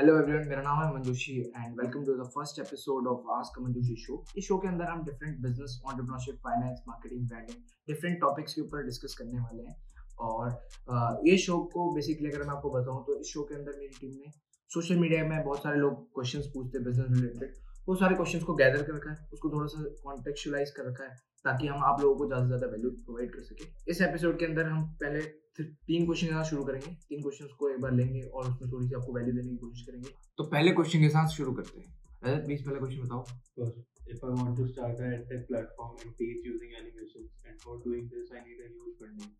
Hello everyone, मेरा नाम है Manjushi and welcome to the first episode of ask Manjushi show. इस शो के अंदर हम different business, entrepreneurship, finance, marketing, branding, different topics के ऊपर डिस्कस करने वाले हैं। और ये शो को बेसिकली अगर मैं आपको बताऊं तो इस शो के अंदर मेरी टीम ने सोशल मीडिया में बहुत सारे लोग क्वेश्चंस पूछते हैं बिजनेस रिलेटेड, वो सारे क्वेश्चंस को गैदर कर रखा है, उसको थोड़ा सा कॉन्टेक्चुअलाइज कर रखा है ताकि हम आप लोगों को ज़्यादा से ज़्यादा वैल्यू प्रोवाइड कर सके। इस एपिसोड के अंदर हम पहले तीन क्वेश्चन शुरू करेंगे, तीन क्वेश्चंस को एक बार लेंगे और उसमें थोड़ी सी आपको वैल्यू देने की कोशिश करेंगे। तो पहले क्वेश्चन के साथ शुरू करते हैं। रजत प्लीज पहला क्वेश्शन बताओ। If I want to start an edtech platform and teach using animations, and for doing this I need a huge funding.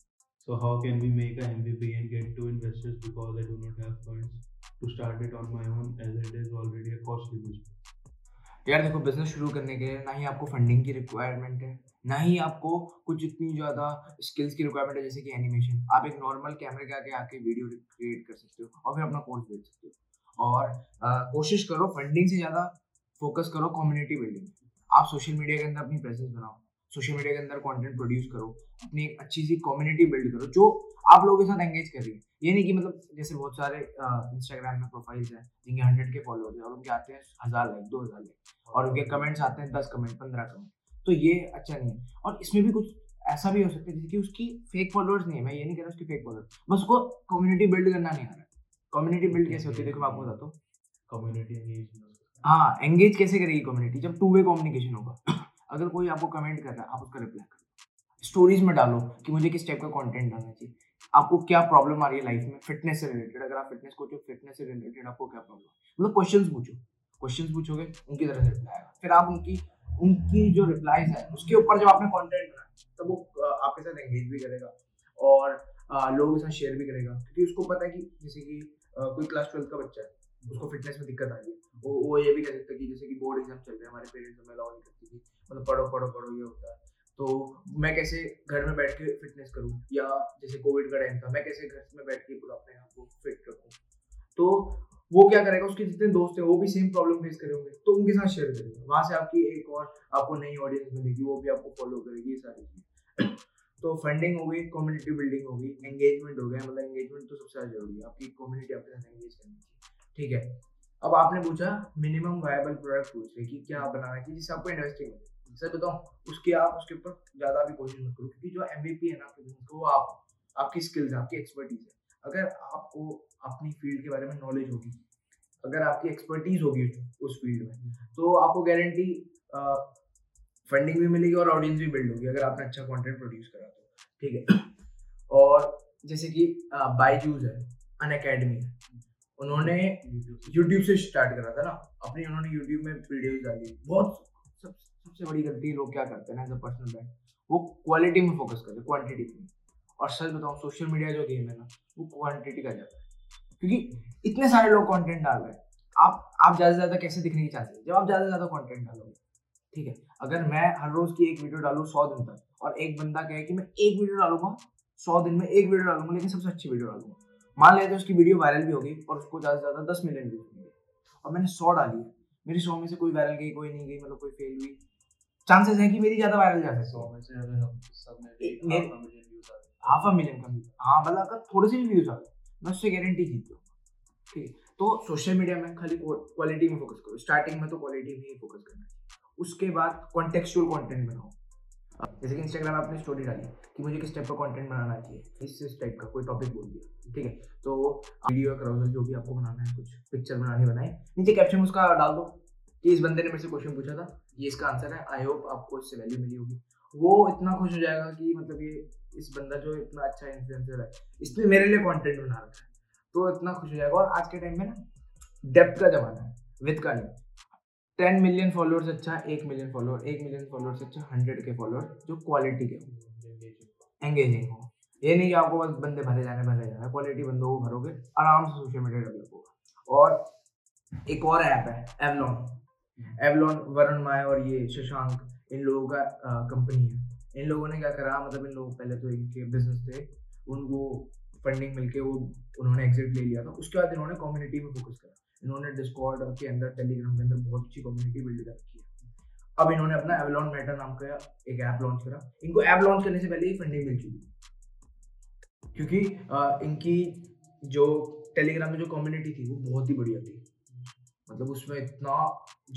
So how can we make an MVP and get to investors because I do not have funds to start it on my own as it is already a costly business. यार देखो, business शुरू करने के लिए ना ही आपको funding की requirement है, ना ही आपको कुछ इतनी ज़्यादा स्किल्स की रिक्वायरमेंट है जैसे कि एनिमेशन। आप एक नॉर्मल कैमरे के आगे आके वीडियो क्रिएट कर सकते हो और फिर अपना कोर्स बेच सकते हो। और कोशिश करो फंडिंग से ज़्यादा फोकस करो कम्युनिटी बिल्डिंग। आप सोशल मीडिया के अंदर अपनी प्रेजेंस बनाओ, सोशल मीडिया के अंदर कंटेंट प्रोड्यूस करो, अपनी एक अच्छी सी कम्युनिटी बिल्ड करो जो आप लोगों के साथ एंगेज कर रही है। ये नहीं कि मतलब जैसे बहुत सारे इंस्टाग्राम में प्रोफाइल्स हैं जिनके 100 के फॉलोअर्स हैं और उनके आते हैं 1000 लाइक, 2000 लाइक और उनके कमेंट्स आते हैं 10 कमेंट, 15 कमेंट। तो ये अच्छा नहीं है। और इसमें भी कुछ ऐसा भी हो सकता है जैसे कि उसकी फेक फॉलोअर्स नहीं है, मैं ये नहीं कह रहा उसकी फेक फॉलोअर्स, बस उसको कम्युनिटी बिल्ड करना नहीं आ रहा है। कम्युनिटी बिल्ड कैसे होती है देखो मैं आपको बताता हूँ। कम्युनिटी हाँ एंगेज कैसे करेगी कम्युनिटी, जब टू वे कम्युनिकेशन होगा। अगर कोई आपको कमेंट कर रहा है आप उसका रिप्लाई करो, स्टोरीज में डालो कि मुझे किस टाइप का कंटेंट डालना चाहिए, आपको क्या प्रॉब्लम आ रही है लाइफ में, फिटनेस से रिलेटेड। अगर आप फिटनेस कोच हो, फिटनेस से रिलेटेड आपको क्या प्रॉब्लम है, मतलब क्वेश्चंस पूछो। क्वेश्चंस पूछोगे उनकी तरह से रिप्लाई आएगा, फिर आप उनकी जो रिप्लाईज है उसके ऊपर जब आपने कॉन्टेंट बनाया तब वो आपके साथ एंगेज भी करेगा और लोगों के साथ शेयर भी करेगा, क्योंकि उसको पता है कि जैसे कि कोई क्लास 12 का बच्चा है उसको फिटनेस में दिक्कत आ रही है, वो ये भी कह सकता है कि जैसे कि बोर्ड एग्जाम चल रहे हैं, हमारे पेरेंट्स हमें अलाउ नहीं करती थी, मतलब पढ़ो पढ़ो पढ़ो ये होता है, तो मैं कैसे घर में बैठ के फिटनेस करूँ, या जैसे कोविड का टाइम था मैं कैसे घर में बैठ के पूरा अपने आप को फिट रखूँ। तो वो क्या करेगा, उसके जितने दोस्त हैं वो भी सेम प्रॉब्लम फेस करेंगे तो उनके साथ शेयर करेगा, वहाँ से आपकी एक और आपको नई ऑडियंस मिलेगी, वो भी आपको फॉलो करेगी, ये सारी चीज़ें। तो फंडिंग हो गई, कम्युनिटी बिल्डिंग हो गई, एंगेजमेंट हो गया, मतलब एंगेजमेंट तो सबसे ज़्यादा जरूरी है, आपकी कम्युनिटी आपके साथ एंगेज करनी चाहिए। ठीक है, अब आपने पूछा मिनिमम वायबल प्रोडक्ट पूछ रहे कि क्या बनाना चाहिए जिससे आपको इन्वेस्टिंग मिले। सर बताऊँ उसके आप उसके ऊपर ज़्यादा भी कोशिश मत करो, क्योंकि जो MVP है ना आपके बिजनेस को वो आपकी स्किल्स, आपकी एक्सपर्टीज है। अगर आपको अपनी फील्ड के बारे में नॉलेज होगी, अगर आपकी एक्सपर्टीज होगी उस फील्ड में, तो आपको गारंटी फंडिंग भी मिलेगी और ऑडियंस भी बिल्ड होगी अगर आपने अच्छा कॉन्टेंट प्रोड्यूस करा तो। ठीक है, और जैसे कि बायजूस है, अनअकैडमी है, उन्होंने YouTube से स्टार्ट करा था ना अपनी, उन्होंने YouTube में वीडियोस डाली। बहुत सबसे बड़ी गलती लोग क्या करते हैं एज अ पर्सनल ब्रांड, वो क्वालिटी में फोकस करते हैं क्वांटिटी में। और सच बताऊँ सोशल मीडिया जो गेम है ना वो क्वांटिटी का जाता है, क्योंकि इतने सारे लोग कंटेंट डाल रहे हैं, आप ज़्यादा से ज़्यादा कैसे दिखने की चाहते हैं, जब आप ज़्यादा से ज़्यादा कंटेंट डालोगे। ठीक है, अगर मैं हर रोज़ की एक वीडियो डालूँ 100 दिन तक, और एक बंदा कहे कि मैं एक वीडियो डालूंगा 100 दिन में, एक वीडियो डालूंगा लेकिन सबसे अच्छी वीडियो डालूंगा, मान लेते हैं उसकी वीडियो वायरल भी होगी और उसको ज़्यादा से ज़्यादा 10 मिलियन व्यूज मिले, और मैंने 100 डाली है, मेरी 100 में से कोई वायरल गई कोई नहीं गई, मतलब कोई फेल हुई, चांसेस हैं कि मेरी ज़्यादा वायरल जा सकती है, 500,000 कम। हाँ मतलब अगर थोड़े से भी व्यूज आ गए मैं उससे गारंटी जीत लूँ। ठीक है, तो सोशल मीडिया में खाली क्वालिटी में फोकस करो, स्टार्टिंग में तो क्वालिटी में ही फोकस करना है, उसके बाद कॉन्टेक्चुअल कॉन्टेंट बनाओ। जैसे कि इंस्टाग्राम में आपने स्टोरी डाली कि मुझे किस टाइप का कंटेंट बनाना चाहिए, इस टाइप का कोई टॉपिक बोल दिया। ठीक है, तो वीडियो क्राउजल जो भी आपको बनाना है, कुछ पिक्चर बनानी बनाए, नीचे कैप्शन उसका डाल दो कि इस बंदे ने मेरे से क्वेश्चन पूछा था, ये इसका आंसर है, आई होप आपको इससे वैल्यू मिली होगी। वो इतना खुश हो जाएगा कि मतलब ये इस बंदा जो इतना अच्छा इन्फ्लुएंसर है इसने मेरे लिए कॉन्टेंट बना रखा है, तो इतना खुश हो जाएगा। और आज के टाइम में ना डेप्थ का जमाना है, विथ का नहीं। 10 मिलियन फॉलोअर्स अच्छा 1 मिलियन फॉलोअर, 1 मिलियन फॉलोअर्स अच्छा 100K फॉलोअर्स जो क्वालिटी के हो, एंगेजिंग हो। ये नहीं कि आपको बस बंदे भरे जाना, क्वालिटी बंदों को भरोगे आराम से सोशल मीडिया डेवलप होगा। और एक और ऐप है एवलॉन, वरुण माय और ये शशांक, इन लोगों का कंपनी है। इन लोगों ने क्या करा, मतलब इन लोग पहले तो इनके बिजनेस थे, उनको फंडिंग मिलके वो उन्होंने एग्जिट ले लिया था, उसके बाद इन्होंने कम्युनिटी में फोकस करा। इन्होंने डिस्कॉर्ड के अंदर, टेलीग्राम के अंदर बहुत अच्छी कम्युनिटी बिल्ड कर रखी है। अब इन्होंने अपना एवलॉन मेटा नाम का एक ऐप लॉन्च करा। इनको ऐप लॉन्च करने से पहले ही फंडिंग मिल चुकी थी, क्योंकि इनकी जो टेलीग्राम में जो कम्युनिटी थी वो बहुत ही बढ़िया थी, मतलब उसमें इतना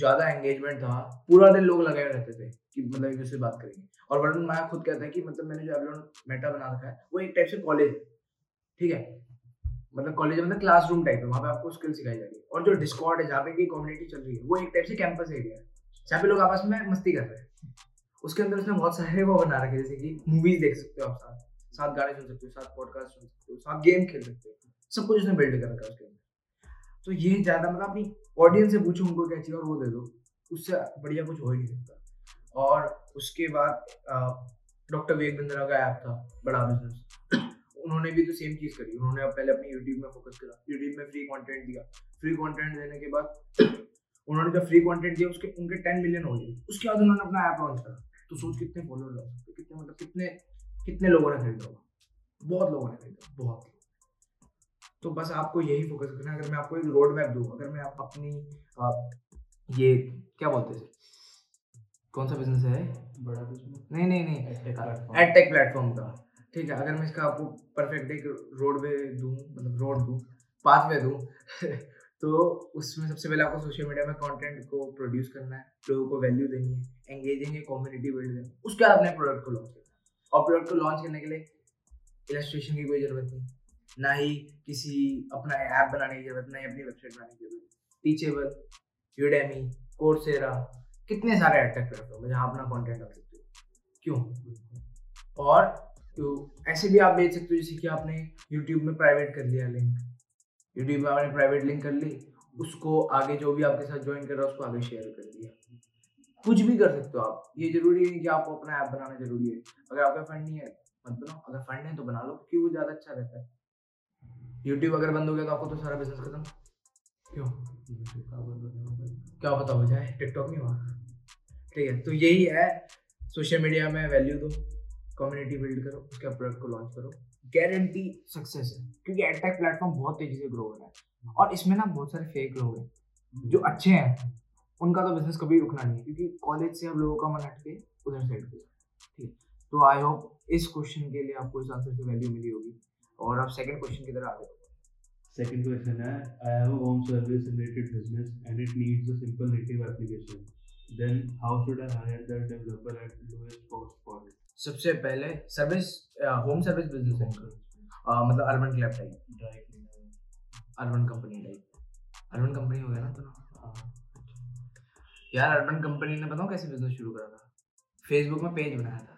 ज्यादा एंगेजमेंट था, पूरा दिन लोग लगाए रहते थे कि मतलब एक दूसरे बात करेंगे। और वरुण माया खुद कहता है कि मतलब मैंने जो एवलोन मेटा बना रखा है वो एक टाइप से कॉलेज, ठीक है, मतलब कॉलेज मतलब क्लासरूम टाइप है, वहाँ पे आपको स्किल सिखाई जा रही है। और जो डिस्कॉर्ड है जहाँ पे की कम्युनिटी चल रही है वो एक टाइप से कैंपस एरिया है जहाँ पे लोग आपस में मस्ती कर रहे हैं। उसके अंदर उसने बहुत सारे वो बना रखे, जैसे कि मूवीज देख सकते हो आप, साथ गाने सुन सकते हो, साथ पॉडकास्ट सुन सकते हो, साथ गेम खेल सकते हो, सब कुछ उसने बिल्ड कर रखा है उसके अंदर। तो ये ज़्यादा मतलब अपनी ऑडियंस से पूछो उनको क्या चाहिए और वो दे दो, उससे बढ़िया कुछ हो ही नहीं सकता। और उसके बाद डॉक्टर विवेक बिंद्रा का ऐप था बड़ा बिजनेस, उन्होंने भी तो सेम चीज़ करी। उन्होंने पहले अपने यूट्यूब में फोकस करा, यूट्यूब में फ्री कंटेंट दिया, फ्री कंटेंट देने के बाद उन्होंने जब फ्री कंटेंट दिया उसके उनके 10 मिलियन हो गए। उसके बाद उन्होंने अपना ऐप लॉन्च करा, तो सोच कितने फॉलोअर लॉन्च होते, कितने मतलब कितने लोगों ने खरीदा होगा, बहुत लोगों ने खरीदा, बहुत। तो बस आपको यही फोकस करना है। अगर मैं आपको एक रोड मैप दूँ, अगर मैं आप अपनी ये क्या बोलते हैं कौन सा बिजनेस है, बड़ा बिजनेस नहीं, एडटेक प्लेटफॉर्म का, ठीक है, अगर मैं इसका आपको परफेक्ट एक रोडवे दूँ, मतलब रोड दूँ, पाथवे दूँ तो उसमें सबसे पहले आपको सोशल मीडिया में कंटेंट को प्रोड्यूस करना है, लोगों को वैल्यू देनी है, एंगेजिंग है, कम्युनिटी बिल्ड करनी है। उसके बाद अपने प्रोडक्ट को लॉन्च करना है, और प्रोडक्ट को लॉन्च करने के लिए इलस्ट्रेशन की कोई ज़रूरत नहीं, ना ही किसी अपना ऐप बनाने की जरूरत, ना ही अपनी वेबसाइट बनाने की जरूरत। टीचेबल, यूडेमी, कोर्सेरा, कितने सारे एडटेक प्लेटफॉर्म है जहाँ अपना कंटेंट डाल सकते हो, क्यों। और तो ऐसे भी आप बेच सकते हो, जैसे कि आपने यूट्यूब में प्राइवेट कर लिया लिंक, यूट्यूब में आपने प्राइवेट लिंक कर ली, उसको आगे जो भी आपके साथ ज्वाइन कर रहा है उसको आगे शेयर कर दिया, कुछ भी कर सकते हो आप। ये जरूरी नहीं कि आपको अपना ऐप बनाना जरूरी है, अगर आपका फंड नहीं है मत बनाओ, अगर फंड है तो बना लो, क्योंकि वो ज़्यादा अच्छा रहता है। यूट्यूब अगर बंद हो गया तो आपको तो सारा बिजनेस खत्म, क्यों, क्या पता हो जाए टिकटॉक नहीं हुआ, ठीक है। तो यही है, सोशल मीडिया में वैल्यू दो, कम्युनिटी बिल्ड करो, उसके प्रोडक्ट को लॉन्च करो, गारंटी सक्सेस है, क्योंकि एडटेक प्लेटफॉर्म बहुत तेजी से ग्रो हो रहा है। और इसमें ना बहुत सारे फेक लोग हैं जो अच्छे हैं, उनका तो बिजनेस कभी रुकना नहीं है, क्योंकि कॉलेज से अब लोगों का मन हटके उधर साइड पे, ठीक है। तो आई होप इस क्वेश्चन के लिए आपको इस आंसर से वैल्यू मिली होगी, और आप सेकंड क्वेश्चन की तरफ आ गए। सेकंड क्वेश्चन है, I have a home service related business and it needs a simple native application, then how should I hire the developer at lowest cost for it. सबसे पहले service, home service business है, मतलब urban club type, dry cleaner, urban company type, urban company हो गया ना। तो यार urban company ने बताओ कैसे बिजनेस शुरू करा था, फेसबुक में पेज बनाया था,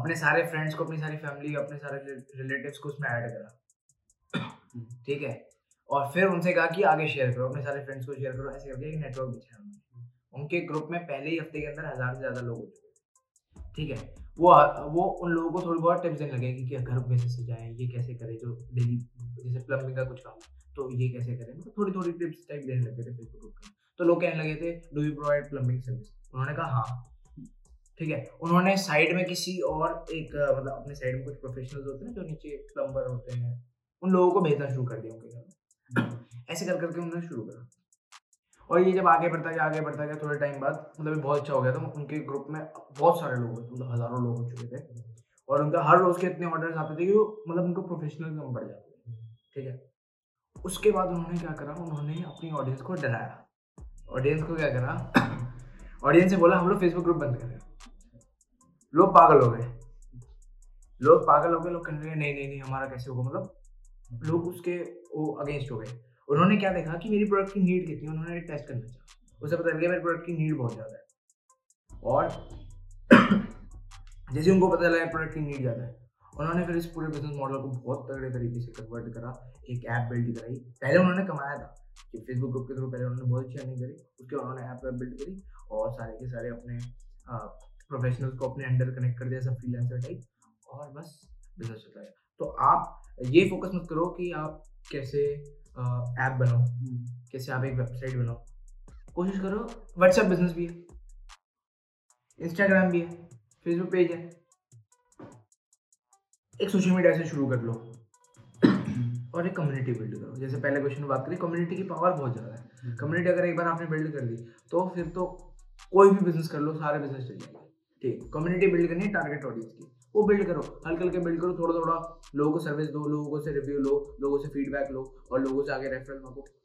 अपने सारे फ्रेंड्स को, अपनी सारी फैमिली, अपने सारे रिलेटिव्स को उसमें ऐड करा, ठीक है, और फिर उनसे कहा कि आगे शेयर करो, अपने सारे फ्रेंड्स को शेयर करो, ऐसे करके एक नेटवर्क बिछाया उन्होंने। उनके ग्रुप में पहले ही हफ्ते के अंदर 1000 से ज़्यादा लोग हो चुके, ठीक है। वो उन लोगों को थोड़ी बहुत टिप्स देने लगे कि घर कैसे सजाएं, ये कैसे करें, जो डेली जैसे प्लम्बिंग का कुछ काम तो ये कैसे करें, मतलब थोड़ी थोड़ी टिप्स टाइप देने लगे थे फेसबुक ग्रुप में। तो लोग कहने लगे थे, do you provide plumbing service, उन्होंने कहा हाँ, ठीक है। उन्होंने साइड में किसी और एक मतलब अपने साइड में कुछ प्रोफेशनल्स होते हैं जो नीचे प्लम्बर होते हैं, उन लोगों को भेजना शुरू कर दिया उनके घर में, ऐसे कर करके उन्होंने शुरू करा। और ये जब आगे बढ़ता गया थोड़े टाइम बाद मतलब बहुत अच्छा हो गया, तो उनके ग्रुप में बहुत सारे लोग होते, मतलब हज़ारों लोग हो चुके थे, और उनका हर रोज़ के इतने ऑर्डर्स आते थे कि मतलब उनको प्रोफेशनल काम बढ़ जाते थे, ठीक है। उसके बाद उन्होंने क्या करा, उन्होंने अपनी ऑडियंस को डराया। ऑडियंस को क्या करा, ऑडियंस से बोला हम लोग फेसबुक ग्रुप बंद कर रहे हैं। लोग पागल हो गए, लोग कहने लगे नहीं हमारा कैसे होगा, मतलब लोग उसके वो अगेंस्ट हो गए। उन्होंने क्या देखा कि मेरी प्रोडक्ट की नीड कितनी है, उन्होंने टेस्ट करना चाहा, उसे पता लग गया मेरी प्रोडक्ट की नीड बहुत ज़्यादा है। और जैसे उनको पता लगा प्रोडक्ट की नीड ज़्यादा है, उन्होंने फिर इस पूरे बिजनेस मॉडल को बहुत तगड़े तरीके से कन्वर्ट करा, एक ऐप बिल्ड कराई। पहले उन्होंने कमाया था कि फेसबुक ग्रुप के थ्रू, पहले उन्होंने बहुत अच्छी अर्निंग करी, उसके बाद उन्होंने ऐप बिल्ड करी और सारे के सारे अपने प्रोफेशनल्स को अपने अंडर कनेक्ट कर दिया, सब फ्रीलांसर टाइप, और बस बिजनेस चल रहा है। तो आप ये फोकस मत करो कि आप कैसे ऐप बनाओ, कैसे आप एक वेबसाइट बनाओ, कोशिश करो। व्हाट्सएप बिजनेस भी है, इंस्टाग्राम भी है, फेसबुक पेज है, एक सोशल मीडिया से शुरू कर लो और एक कम्युनिटी बिल्ड करो। जैसे पहले क्वेश्चन में बात करें, कम्युनिटी की पावर बहुत ज़्यादा है। कम्युनिटी अगर एक बार आपने बिल्ड कर दी तो फिर तो कोई भी बिजनेस कर लो, सारे बिजनेस चल जाएंगे, ठीक है। कम्युनिटी बिल्ड करनी है, टारगेट ऑडियंस की, वो बिल्ड करो, हल्के हल्के बिल्ड करो, थोड़ा थोड़ा लोगों को सर्विस दो, लोगों से रिव्यू लो, लोगों से फीडबैक लो और लोगों से आगे रेफरेंस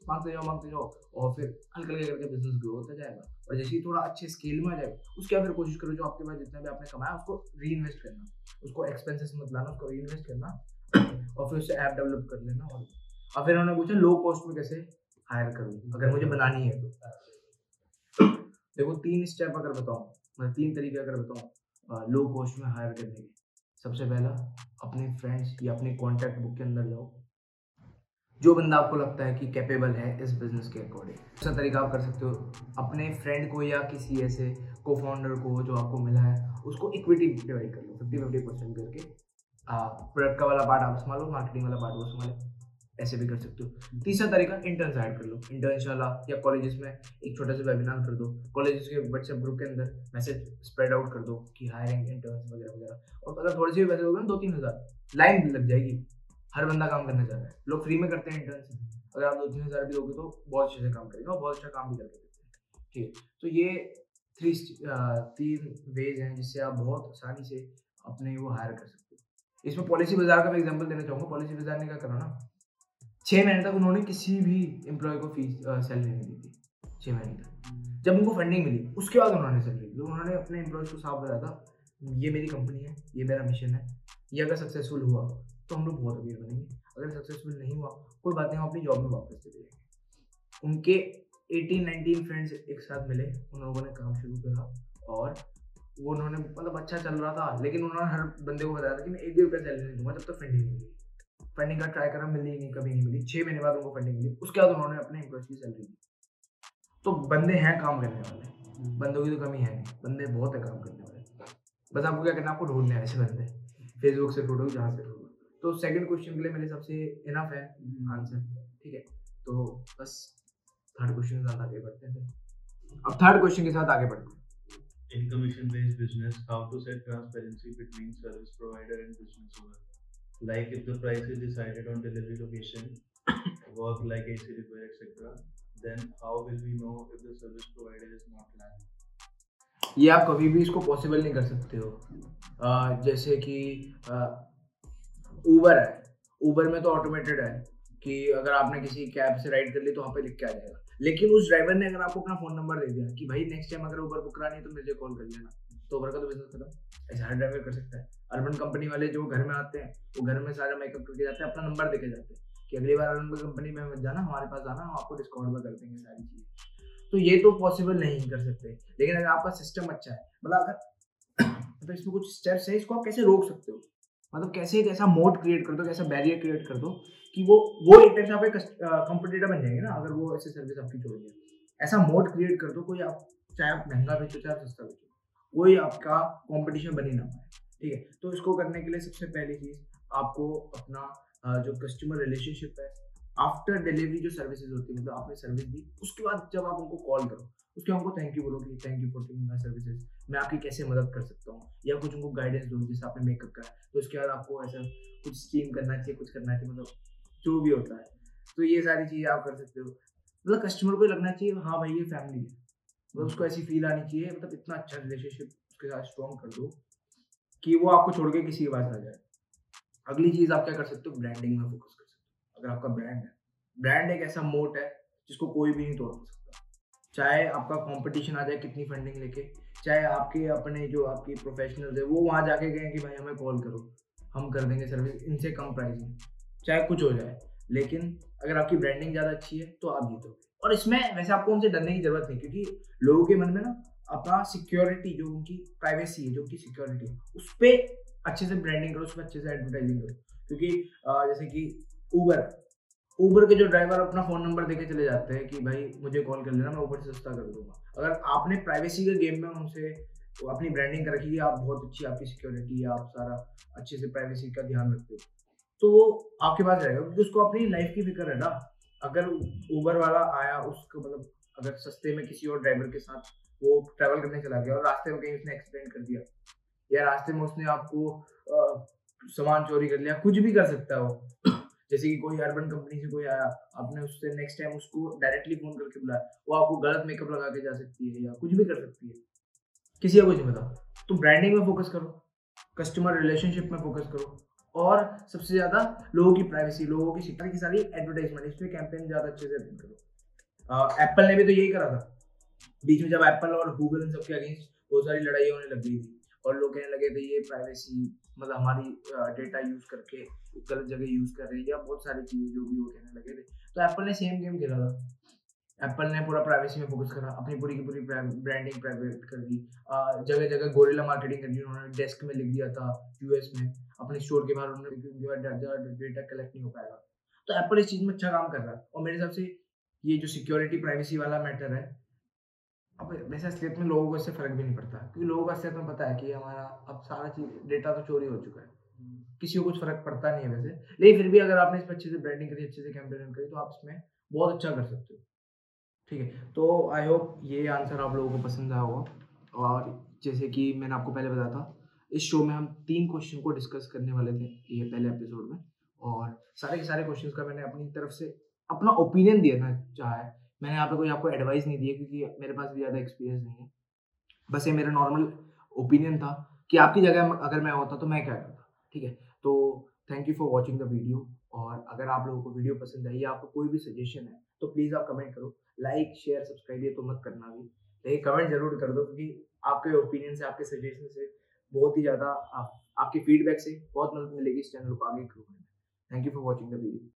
मांगते जाओ और फिर हल्के हल्के करके बिजनेस ग्रो होता जाएगा। और जैसे ही थोड़ा अच्छे स्केल में आ जाएगा उसके बाद फिर कोशिश करो जो आपके पास जितना भी आपने कमाया उसको री इन्वेस्ट करना, उसको एक्सपेंसेस मत लाना, उसको री इन्वेस्ट करना और फिर उससे ऐप डेवलप कर लेना। और फिर उन्होंने पूछा लो कॉस्ट में कैसे हायर करूँ अगर मुझे बनानी है तो। देखो तीन स्टेप अगर बताऊँ, मैं तीन तरीके अगर बताऊँ लो कॉस्ट में हायर करने के, सबसे पहला अपने फ्रेंड्स या अपने कॉन्टैक्ट बुक के अंदर जाओ, जो बंदा आपको लगता है कि कैपेबल है इस बिज़नेस के अकॉर्डिंग। दूसरा तरीका आप कर सकते हो अपने फ्रेंड को या किसी ऐसे को फाउंडर को जो आपको मिला है उसको इक्विटी डिवाइड कर लो 50-50% करके, प्रोडक्ट का वाला पार्ट आप संभालो, मार्केटिंग वाला पार्ट वो संभालो, ऐसे भी कर सकते हो। तीसरा तरीका इंटर्न्स ऐड कर लो, इंटर्न्स वाला या कॉलेजेस में एक छोटा सा वेबिनार कर दो, कॉलेजेस के व्हाट्सएप ग्रुप के अंदर मैसेज स्प्रेड आउट कर दो कि हायरिंग इंटर्न्स वगैरह वगैरह। और अगर थोड़े से भी पैसे होगा ना 2-3 हज़ार लाइन लग जाएगी, हर बंदा काम करना चाह रहा है, लोग फ्री में करते हैं इंटर्न्स, अगर आप 2-3 हज़ार भी दोगे तो बहुत अच्छे से काम करेंगे और बहुत अच्छा काम भी करके देते हैं। ठीक है, तो ये तीन वेज हैं जिससे आप बहुत आसानी से अपने वो हायर कर सकते हो। इसमें पॉलिसी बाजार का मैं एग्जाम्पल देना चाहूँगा। पॉलिसी बाजार ने क्या करा ना, 6 महीने तक उन्होंने किसी भी एम्प्लॉय को फीस सैलरी नहीं दी थी, 6 महीने तक। जब उनको फंडिंग मिली उसके बाद उन्होंने सैलरी दी। उन्होंने अपने एम्प्लॉयज़ को साफ बताया था ये मेरी कंपनी है, ये मेरा मिशन है, ये अगर सक्सेसफुल हुआ तो हम लोग बहुत अमीर बनेंगे, अगर सक्सेसफुल नहीं हुआ कोई बात नहीं, हम अपनी जॉब में वापस चले जाएंगे। उनके 18-19 फ्रेंड्स एक साथ मिले, उन लोगों ने काम शुरू करा और वो उन्होंने मतलब अच्छा चल रहा था, लेकिन उन्होंने हर बंदे को बताया था कि मैं 1 भी रुपया सैलरी नहीं दूंगा जब तक फंडिंग नहीं मिली। फंडिंग का ट्राई करा, मिली नहीं, कभी नहीं मिली। 6 महीने बाद उनको फंडिंग मिली, उसके बाद उन्होंने अपने एम्प्लॉयज़ की सैलरी दी। तो बंदे हैं काम करने वाले, बंदों की तो कमी है नहीं, बंदे बहुत है काम करने वाले, बस आपको क्या करना, आपको ढूंढने हैं ऐसे बंदे, फेसबुक से ढूंढो, जहाँ से ढूंढो। तो सेकंड क्वेश्चन के लिए मेरे सबसे इनफ है आंसर, ठीक है। तो बस थर्ड क्वेश्चन के साथ आगे बढ़ते हैं। अब थर्ड क्वेश्चन के साथ आगे बढ़ते हैं, in commission based business how to set transparency between service provider and business owner. Like if the price is decided on delivery location, work like AC repair etc, then how will we know if the service provider is not lying? ये आप कभी भी इसको possible नहीं कर सकते हो। जैसे कि ऊबर है, ऊबर में तो ऑटोमेटेड है कि अगर आपने किसी कैब से राइड कर ली तो वहाँ पे लिख के आ जाएगा, लेकिन उस ड्राइवर ने अगर आपको अपना फ़ोन नंबर दे दिया कि भाई नेक्स्ट टाइम अगर ऊबर बुक करानी है तो मुझे कॉल कर लेना, तो ऊबर का तो बिजनेस खत्म। ऐसा हर ड्राइवर कर सकता है। अर्बन कंपनी वाले जो घर में आते हैं वो घर में सारा मेकअप करके जाते हैं, अपना नंबर देके जाते हैं कि अगली बार अर्बन कंपनी में मत जाना, हमारे पास आना, हम आपको डिस्काउंट पर कर देंगे सारी चीज़ें। तो ये तो पॉसिबल नहीं कर सकते, लेकिन अगर आपका सिस्टम अच्छा है, मतलब अगर इसमें कुछ स्टेप्स है, इसको आप कैसे रोक सकते हो, मतलब कैसे एक ऐसा मोड क्रिएट कर दो, कैसा बैरियर क्रिएट कर दो कि वो एक टाइप से आप कंपटीटर बन जाएंगे ना अगर वो ऐसी सर्विस आपकी छोड़ेंगे। ऐसा मोड क्रिएट कर दो कोई आप चाहे आप महंगा बेचो चाहे आप सस्ता बेचो, कोई आपका कंपटीशन बन ही ना पाए, ठीक है। तो इसको करने के लिए सबसे पहली चीज़ आपको अपना जो कस्टमर रिलेशनशिप है, आफ्टर डिलीवरी जो सर्विसेज होती है, मतलब तो आपने सर्विस दी उसके बाद जब आप उनको कॉल करो उसके बाद उनको थैंक यू बोलो कि thank you for taking my services, मैं आपकी कैसे मदद कर सकता हूँ, या कुछ उनको गाइडेंस दो जैसे आपने मेकअप का, तो उसके बाद आपको ऐसा कुछ स्टीम करना चाहिए, कुछ करना चाहिए, मतलब जो भी होता है। तो ये सारी चीज़ें आप कर सकते हो, मतलब कस्टमर को लगना चाहिए हाँ भाई ये फैमिली है, मतलब उसको ऐसी फील आनी चाहिए, मतलब इतना अच्छा रिलेशनशिप उसके साथ स्ट्रॉन्ग कर दो कि वो आपको छोड़ के किसी के पास ना जाए। अगली चीज़ आप क्या कर सकते हो, ब्रांडिंग में फोकस कर सकते हो। अगर आपका ब्रांड है, ब्रांड एक ऐसा मोट है जिसको कोई भी नहीं तोड़ सकता, चाहे आपका कंपटीशन आ जाए कितनी फंडिंग लेके, चाहे आपके अपने जो आपकी प्रोफेशनल्स है वो वहाँ जाके गए कि भाई हमें कॉल करो हम कर देंगे सर्विस इनसे कम प्राइस में, चाहे कुछ हो जाए, लेकिन अगर आपकी ब्रांडिंग ज़्यादा अच्छी है तो आप जीतोगे। और इसमें वैसे आपको उनसे डरने की जरूरत नहीं, क्योंकि लोगों के मन में ना अपना सिक्योरिटी जो उनकी प्राइवेसी है, जो उनकी सिक्योरिटी है, उस पर अच्छे से ब्रांडिंग करो, उसमें अच्छे से एडवर्टाइजिंग करो। क्योंकि जैसे कि ऊबर के जो ड्राइवर अपना फ़ोन नंबर देके चले जाते हैं कि भाई मुझे कॉल कर लेना, मैं ऊबर से सस्ता कर दूंगा, अगर आपने प्राइवेसी के गेम में उनसे अपनी ब्रांडिंग कर रखी है, आप बहुत अच्छी आपकी सिक्योरिटी है, आप सारा अच्छे से प्राइवेसी का ध्यान रखते हो, तो वो आपके पास रहेगा, क्योंकि उसको अपनी लाइफ की फिक्र है ना। अगर ऊबर वाला आया उसको मतलब अगर सस्ते में किसी और ड्राइवर के साथ वो ट्रैवल करने चला गया और रास्ते में कहीं उसने एक्सीडेंट कर दिया, या रास्ते में उसने आपको सामान चोरी कर लिया, कुछ भी कर सकता है वो। जैसे कि कोई अर्बन कंपनी से कोई आया, आपने उससे नेक्स्ट टाइम उसको डायरेक्टली फ़ोन करके बुलाया, वो आपको गलत मेकअप लगा के जा सकती है या कुछ भी कर सकती है, किसी का कुछ नहीं पता। तो ब्रांडिंग में फोकस करो, कस्टमर रिलेशनशिप में फोकस करो, और सबसे ज़्यादा लोगों की प्राइवेसी, लोगों की शिक्षा की सारी एडवर्टाइजमेंट, इस पर कैंपेन ज़्यादा अच्छे से रन करो। एप्पल ने भी तो यही करा था बीच में, जब एप्पल और गूगल इन सबके अगेंस्ट बहुत सारी लड़ाई होने लग गई थी और लोग कहने लगे थे ये प्राइवेसी मतलब हमारी डेटा यूज़ करके गलत जगह यूज़ कर रही है या बहुत सारी चीज़ें जो भी वो कहने लगे थे। तो एप्पल ने सेम गेम खेला था, एप्पल ने पूरा प्राइवेसी में फोकस करा, अपनी पूरी की पूरी ब्रांडिंग प्राइवेट कर दी, जगह जगह गोरिल्ला मार्केटिंग कर दी, उन्होंने डेस्क में लिख दिया था यूएस में अपने स्टोर के बाहर, उन्होंने डेटा कलेक्ट नहीं हो पाएगा। तो एप्पल इस चीज़ में अच्छा काम कर रहा है और मेरे हिसाब से ये जो सिक्योरिटी प्राइवेसी वाला मैटर है, अब वैसे असलियत में लोगों को इससे फ़र्क भी नहीं पड़ता, क्योंकि लोगों को असलियत में पता है कि हमारा अब सारा चीज़ डेटा तो चोरी हो चुका है, किसी को कुछ फ़र्क पड़ता नहीं है वैसे। लेकिन फिर भी अगर आपने इस पर अच्छे से ब्रांडिंग करी, अच्छे से कैंपेन करी, तो आप इसमें बहुत अच्छा कर सकते हो। ठीक है, तो आई होप ये आंसर आप लोगों को पसंद आया होगा। और जैसे कि मैंने आपको पहले बताया था, इस शो में हम 3 क्वेश्चन को डिस्कस करने वाले थे ये पहले एपिसोड में, और सारे के सारे क्वेश्चन का मैंने अपनी तरफ से अपना ओपिनियन देना चाहा है। मैंने यहाँ पे कोई आपको एडवाइस नहीं दी है क्योंकि मेरे पास भी ज़्यादा एक्सपीरियंस नहीं है, बस ये मेरा नॉर्मल ओपिनियन था कि आपकी जगह अगर मैं होता तो मैं क्या करता। ठीक है, तो thank you for watching the video, और अगर आप लोगों को वीडियो पसंद आई या आपको कोई भी सजेशन है तो प्लीज़ आप कमेंट करो, लाइक शेयर सब्सक्राइब ये तो मत करना भी, लेकिन कमेंट जरूर कर दो, क्योंकि आपके ओपिनियन से, आपके सजेशन से, बहुत ही ज़्यादा आपके फीडबैक से बहुत मदद मिलेगी इस चैनल को आगे ग्रो करने में। Thank you for watching the video.